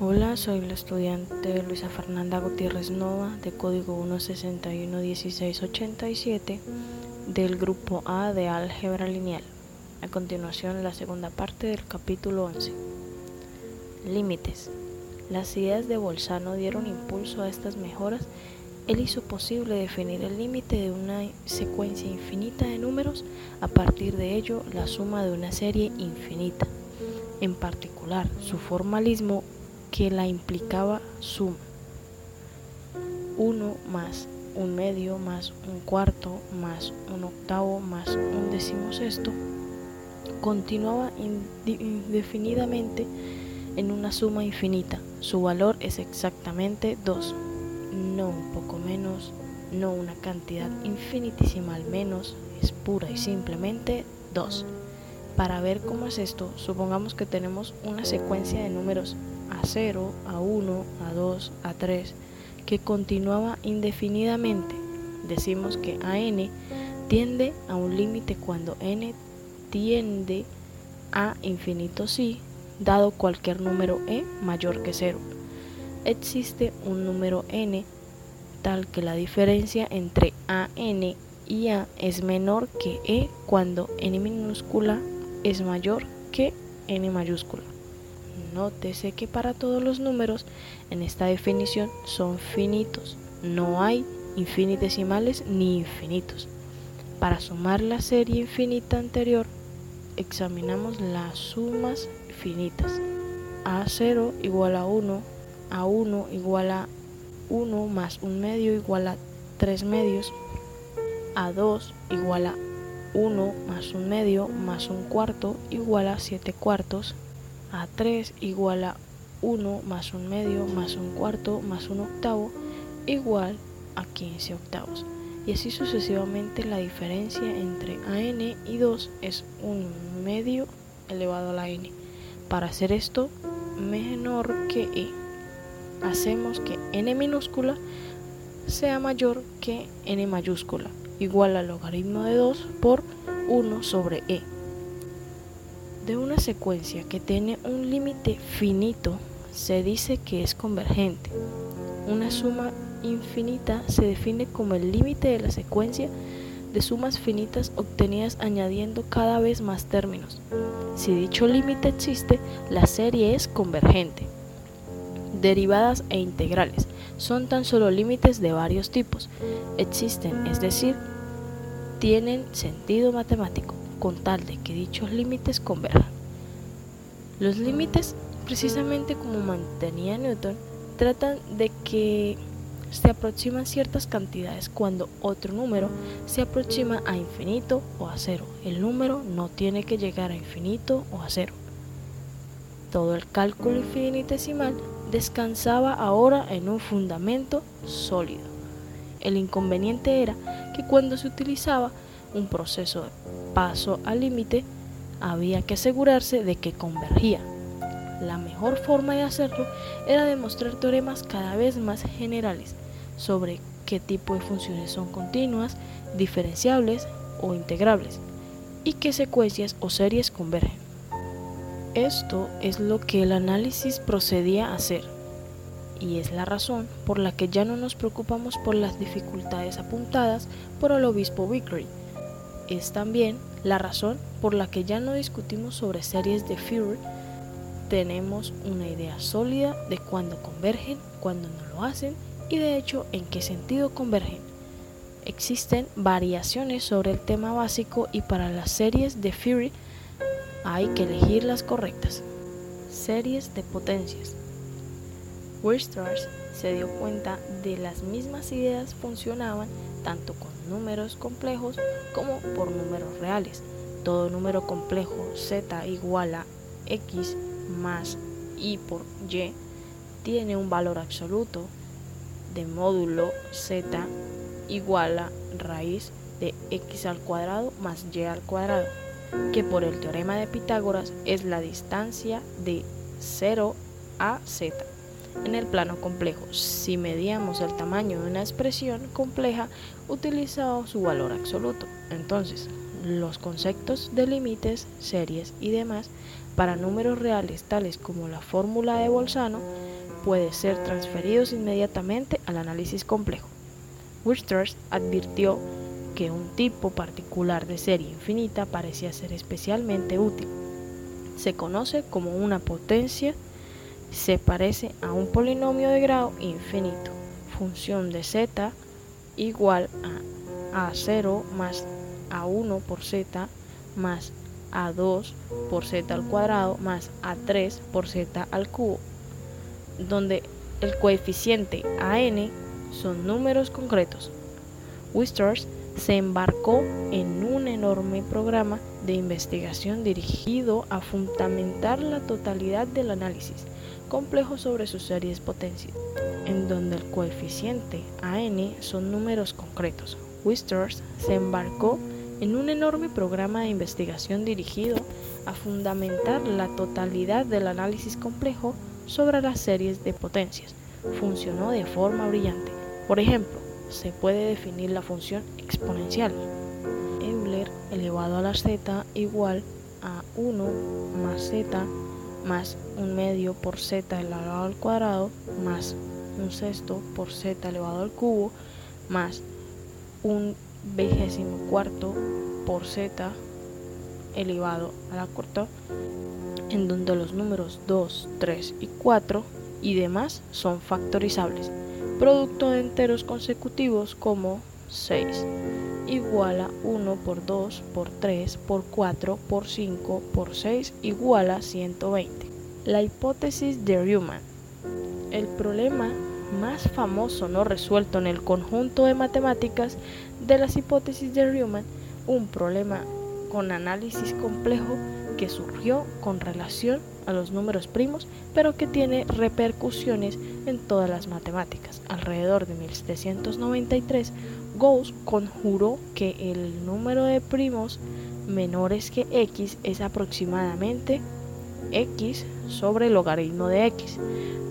Hola, soy la estudiante Luisa Fernanda Gutiérrez Nova de código 1611687 del grupo A de álgebra lineal. A continuación, la segunda parte del capítulo 11. Límites. Las ideas de Bolzano dieron impulso a estas mejoras. Él hizo posible definir el límite de una secuencia infinita de números, a partir de ello la suma de una serie infinita. En particular, su formalismo que la implicaba suma: 1 más 1 medio más 1 cuarto más 1 octavo más 1 decimosexto continuaba indefinidamente en una suma infinita. Su valor es exactamente 2, no un poco menos, no una cantidad infinitesimal menos, es pura y simplemente 2. Para ver cómo es esto, supongamos que tenemos una secuencia de números A0, A1, A2, A3, que continuaba indefinidamente. Decimos que AN tiende a un límite cuando n tiende a infinito si, dado cualquier número e mayor que 0. Existe un número n tal que la diferencia entre AN y A es menor que e cuando n minúscula es mayor que n mayúscula. Nótese que para todos los números en esta definición son finitos, no hay infinitesimales ni infinitos. Para sumar la serie infinita anterior, examinamos las sumas finitas. A0 igual a 1, A1 igual a 1 más 1 medio igual a 3 medios, A2 igual a 1 más 1 medio más 1 cuarto igual a 7 cuartos, A3 igual a 1 más 1 medio más 1 cuarto más 1 octavo igual a 15 octavos. Y así sucesivamente. La diferencia entre AN y 2 es 1 medio elevado a la n. Para hacer esto menor que e, hacemos que n minúscula sea mayor que n mayúscula, igual al logaritmo de 2 por 1 sobre e. De una secuencia que tiene un límite finito se dice que es convergente. Una suma infinita se define como el límite de la secuencia de sumas finitas obtenidas añadiendo cada vez más términos. Si dicho límite existe, la serie es convergente. Derivadas e integrales son tan solo límites de varios tipos. Existen, es decir, tienen sentido matemático, con tal de que dichos límites converjan. Los límites, precisamente como mantenía Newton, tratan de que se aproximan ciertas cantidades cuando otro número se aproxima a infinito o a cero. El número no tiene que llegar a infinito o a cero. Todo el cálculo infinitesimal descansaba ahora en un fundamento sólido. El inconveniente era que cuando se utilizaba un proceso de paso al límite, había que asegurarse de que convergía. La mejor forma de hacerlo era demostrar teoremas cada vez más generales sobre qué tipo de funciones son continuas, diferenciables o integrables, y qué secuencias o series convergen. Esto es lo que el análisis procedía a hacer, y es la razón por la que ya no nos preocupamos por las dificultades apuntadas por el obispo Vickery. Es también la razón por la que ya no discutimos sobre series de Fourier. Tenemos una idea sólida de cuándo convergen, cuándo no lo hacen y de hecho en qué sentido convergen. Existen variaciones sobre el tema básico y para las series de Fourier hay que elegir las correctas. Series de potencias. Weierstrass se dio cuenta de las mismas ideas funcionaban tanto con números complejos como por números reales. Todo número complejo z igual a x más y por y tiene un valor absoluto de módulo z igual a raíz de x al cuadrado más y al cuadrado, que por el teorema de Pitágoras es la distancia de 0 a z en el plano complejo. Si medíamos el tamaño de una expresión compleja utilizando su valor absoluto, entonces los conceptos de límites, series y demás para números reales tales como la fórmula de Bolzano puede ser transferidos inmediatamente al análisis complejo. Weierstrass advirtió que un tipo particular de serie infinita parecía ser especialmente útil. Se conoce como una potencia, se parece a un polinomio de grado infinito, función de z igual a a0 más a1 por z más a2 por z al cuadrado más a3 por z al cubo, donde el coeficiente a n son números concretos. Weierstrass se embarcó en un enorme programa de investigación dirigido a fundamentar la totalidad del análisis complejo sobre sus series potencias, en donde el coeficiente a n son números concretos. Weierstrass se embarcó en un enorme programa de investigación dirigido a fundamentar la totalidad del análisis complejo sobre las series de potencias. Funcionó de forma brillante. Por ejemplo, se puede definir la función exponencial. Euler elevado a la z igual a 1 más z más 1/2 por z elevado al cuadrado más 1/6 por z elevado al cubo más 1/24 por z elevado a la cuarta, en donde los números 2, 3 y 4 y demás son factorizables, producto de enteros consecutivos como 6 igual a 1 por 2 por 3 por 4 por 5 por 6 igual a 120. La hipótesis de Riemann. El problema más famoso no resuelto en el conjunto de matemáticas de las hipótesis de Riemann, un problema con análisis complejo que surgió con relación a los números primos, pero que tiene repercusiones en todas las matemáticas. Alrededor de 1793, Gauss conjuró que el número de primos menores que x es aproximadamente x sobre el logaritmo de x.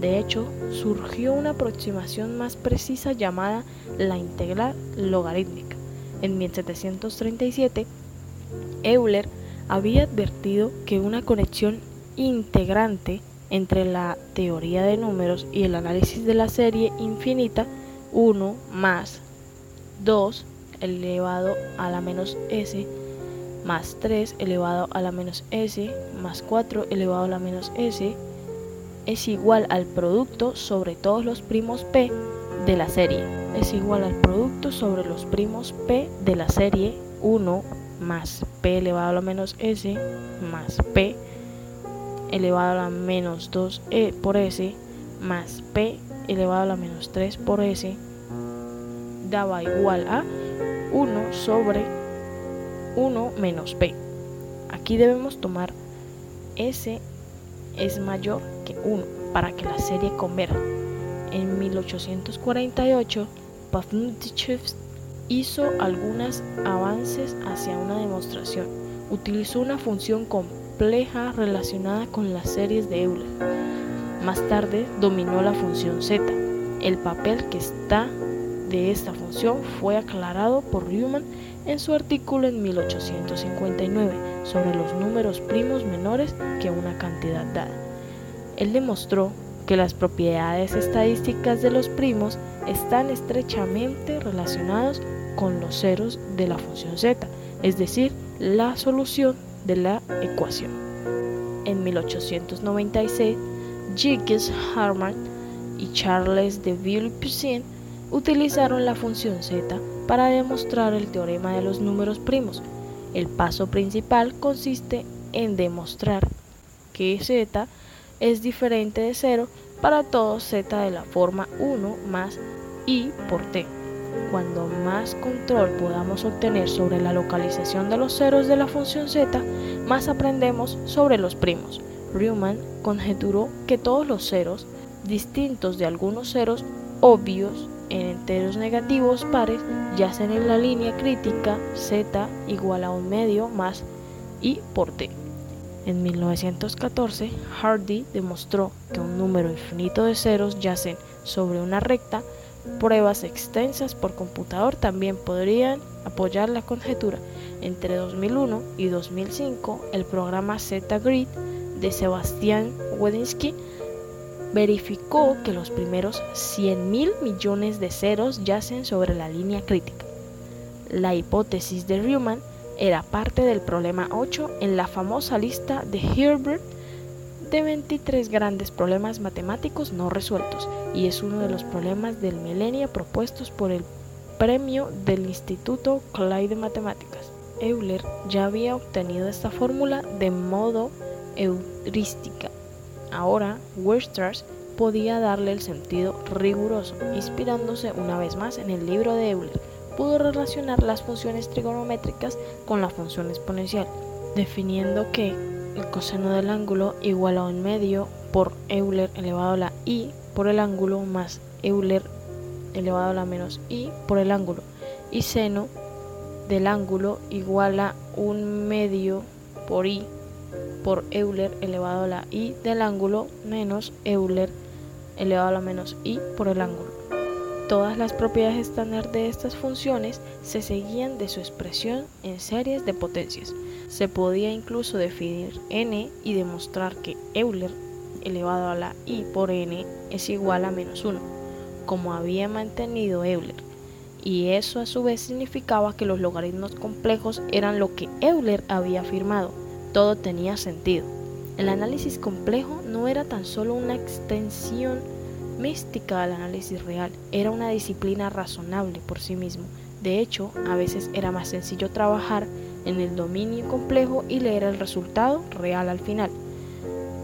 De hecho, surgió una aproximación más precisa llamada la integral logarítmica. En 1737, Euler había advertido que una conexión integrante entre la teoría de números y el análisis de la serie infinita 1 más 2 elevado a la menos s más 3 elevado a la menos s más 4 elevado a la menos s es igual al producto sobre todos los primos p de la serie. Es igual al producto sobre los primos p de la serie 1 más p elevado a la menos s más p elevado a la menos 2e por s más p elevado a la menos 3 por s daba igual a 1 sobre 1 menos p. Aquí debemos tomar s es mayor que 1 para que la serie converja. En 1848, Chebyshev hizo algunos avances hacia una demostración. Utilizó una función compleja relacionada con las series de Euler. Más tarde dominó la función z. El papel que está de esta función fue aclarado por Riemann en su artículo en 1859 sobre los números primos menores que una cantidad dada. Él demostró que las propiedades estadísticas de los primos están estrechamente relacionados con los ceros de la función z, es decir, la solución de la ecuación. En 1896, Jacques Hadamard y Charles de Vallée Poussin utilizaron la función z para demostrar el teorema de los números primos. El paso principal consiste en demostrar que z es diferente de 0 para todo z de la forma 1 más i por t. Cuando más control podamos obtener sobre la localización de los ceros de la función z, más aprendemos sobre los primos. Riemann conjeturó que todos los ceros distintos de algunos ceros obvios en enteros negativos pares yacen en la línea crítica z igual a 1/2 más i por t. En 1914, Hardy demostró que un número infinito de ceros yacen sobre una recta. Pruebas extensas por computador también podrían apoyar la conjetura. Entre 2001 y 2005, el programa Z-Grid de Sebastián Wedeniwski verificó que los primeros 100.000 millones de ceros yacen sobre la línea crítica. La hipótesis de Riemann era parte del problema 8 en la famosa lista de Hilbert de 23 grandes problemas matemáticos no resueltos, y es uno de los problemas del milenio propuestos por el premio del Instituto Clay de Matemáticas. Euler ya había obtenido esta fórmula de modo heurística. Ahora, Weierstrass podía darle el sentido riguroso. Inspirándose una vez más en el libro de Euler, pudo relacionar las funciones trigonométricas con la función exponencial, definiendo que el coseno del ángulo igual a 1/2 por Euler elevado a la i por el ángulo más Euler elevado a la menos i por el ángulo, y seno del ángulo igual a 1/2 por i por Euler elevado a la i del ángulo menos Euler elevado a la menos i por el ángulo. Todas las propiedades estándar de estas funciones se seguían de su expresión en series de potencias. Se podía incluso definir n y demostrar que Euler elevado a la i por n es igual a -1, como había mantenido Euler. Y eso a su vez significaba que los logaritmos complejos eran lo que Euler había afirmado. Todo tenía sentido. El análisis complejo no era tan solo una extensión mística al análisis real, era una disciplina razonable por sí mismo. De hecho, a veces era más sencillo trabajar en el dominio complejo y leer el resultado real al final.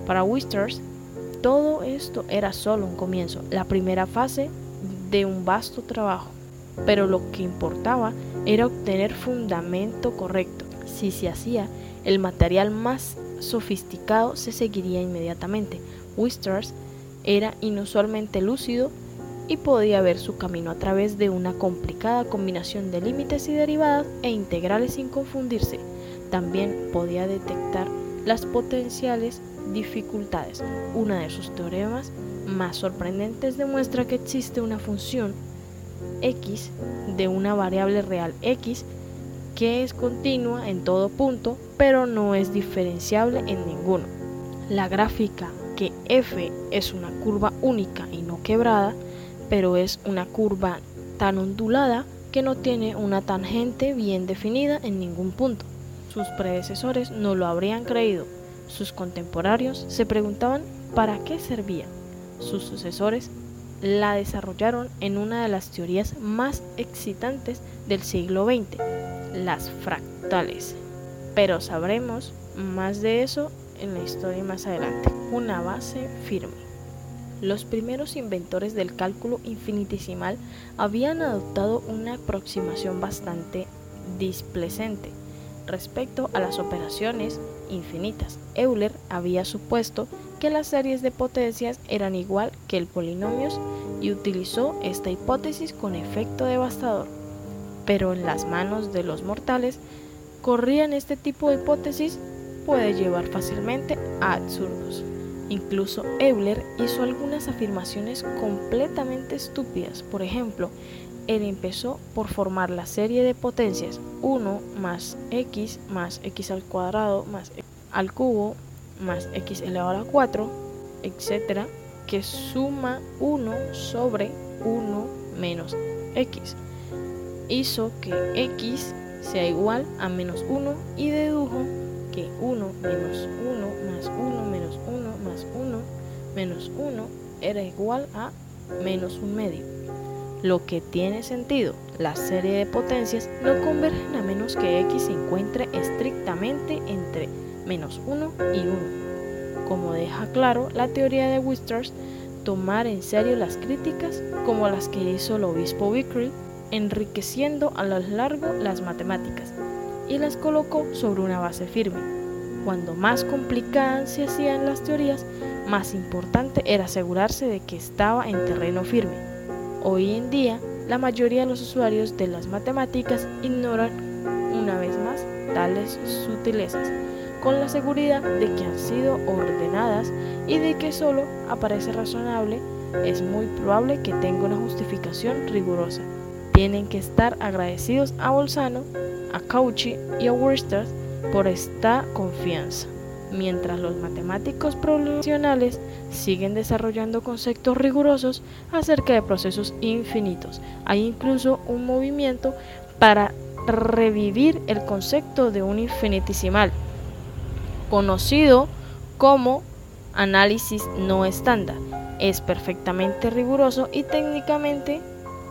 Para Weierstrass, todo esto era solo un comienzo, la primera fase de un vasto trabajo. Pero lo que importaba era obtener fundamento correcto. Si se hacía, el material más sofisticado se seguiría inmediatamente. Weierstrass era inusualmente lúcido y podía ver su camino a través de una complicada combinación de límites y derivadas e integrales sin confundirse. También podía detectar las potenciales dificultades. Uno de sus teoremas más sorprendentes demuestra que existe una función x de una variable real x que es continua en todo punto, pero no es diferenciable en ninguno. La gráfica que f es una curva única y no quebrada, pero es una curva tan ondulada que no tiene una tangente bien definida en ningún punto. Sus predecesores no lo habrían creído, sus contemporáneos se preguntaban para qué servía, sus sucesores la desarrollaron en una de las teorías más excitantes del siglo XX, las fractales. Pero sabremos más de eso en la historia más adelante. Una base firme. Los primeros inventores del cálculo infinitesimal habían adoptado una aproximación bastante displecente respecto a las operaciones infinitas. Euler había supuesto que las series de potencias eran igual que el polinomios y utilizó esta hipótesis con efecto devastador. Pero en las manos de los mortales, corrían este tipo de hipótesis puede llevar fácilmente a absurdos. Incluso Euler hizo algunas afirmaciones completamente estúpidas. Por ejemplo, él empezó por formar la serie de potencias 1 más x al cuadrado más x al cubo más x elevado a la 4, etc., que suma 1 sobre 1 menos x. Hizo que x sea igual a -1 y dedujo que 1 menos 1 más 1 menos 1 más 1 menos 1 era igual a -1/2. Lo que tiene sentido, la serie de potencias no convergen a menos que x se encuentre estrictamente entre -1 y 1. Como deja claro la teoría de Weierstrass, tomar en serio las críticas como las que hizo el obispo Wycliffe, enriqueciendo a lo largo las matemáticas, y las colocó sobre una base firme. Cuando más complicadas se hacían las teorías, más importante era asegurarse de que estaba en terreno firme. Hoy en día, la mayoría de los usuarios de las matemáticas ignoran una vez más tales sutilezas, con la seguridad de que han sido ordenadas y de que solo aparece razonable. Es muy probable que tenga una justificación rigurosa. Tienen que estar agradecidos a Bolzano, a Cauchy y a Weierstrass por esta confianza. mientras los matemáticos profesionales siguen desarrollando conceptos rigurosos acerca de procesos infinitos. Hay incluso un movimiento para revivir el concepto de un infinitesimal, conocido como análisis no estándar. Es perfectamente riguroso y técnicamente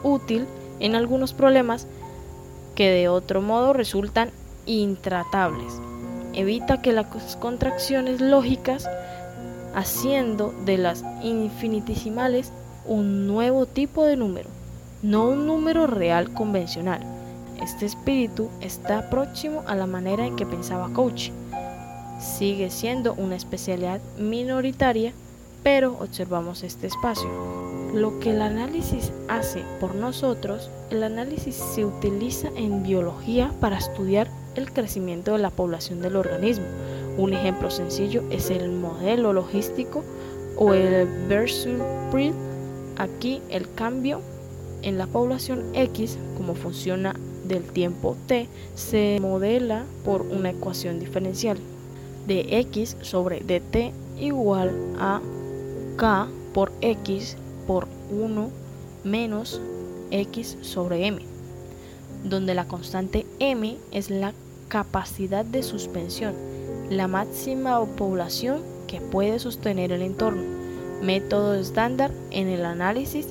útil en algunos problemas que de otro modo resultan intratables. Evita que las contracciones lógicas, haciendo de las infinitesimales un nuevo tipo de número, no un número real convencional. Este espíritu está próximo a la manera en que pensaba Cauchy. Sigue siendo una especialidad minoritaria, pero observamos este espacio. Lo que el análisis hace por nosotros, el análisis se utiliza en biología para estudiar el crecimiento de la población del organismo. Un ejemplo sencillo es el modelo logístico o el Verhulst-Pearl. Aquí el cambio en la población X como funciona del tiempo t se modela por una ecuación diferencial de x sobre dt igual a k por x por 1 menos x sobre m, donde la constante m es la capacidad de suspensión, la máxima población que puede sostener el entorno. Método estándar en el análisis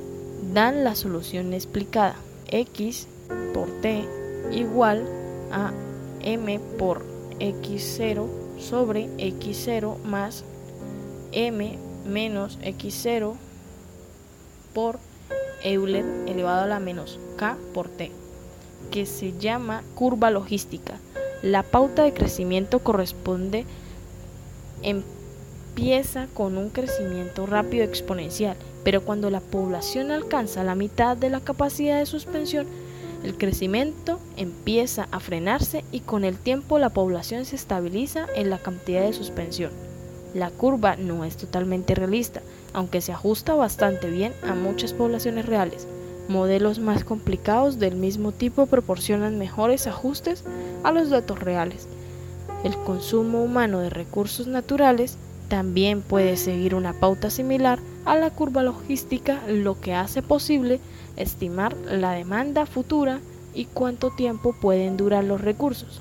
dan la solución explicada. X por t igual a m por x0 sobre x0 más m menos x0 por Euler elevado a la menos k por t, que se llama curva logística. La pauta de crecimiento empieza con un crecimiento rápido exponencial, pero cuando la población alcanza la mitad de la capacidad de suspensión, el crecimiento empieza a frenarse y con el tiempo la población se estabiliza en la cantidad de suspensión. La curva no es totalmente realista, aunque se ajusta bastante bien a muchas poblaciones reales. Modelos más complicados del mismo tipo proporcionan mejores ajustes a los datos reales. El consumo humano de recursos naturales también puede seguir una pauta similar a la curva logística, lo que hace posible estimar la demanda futura y cuánto tiempo pueden durar los recursos.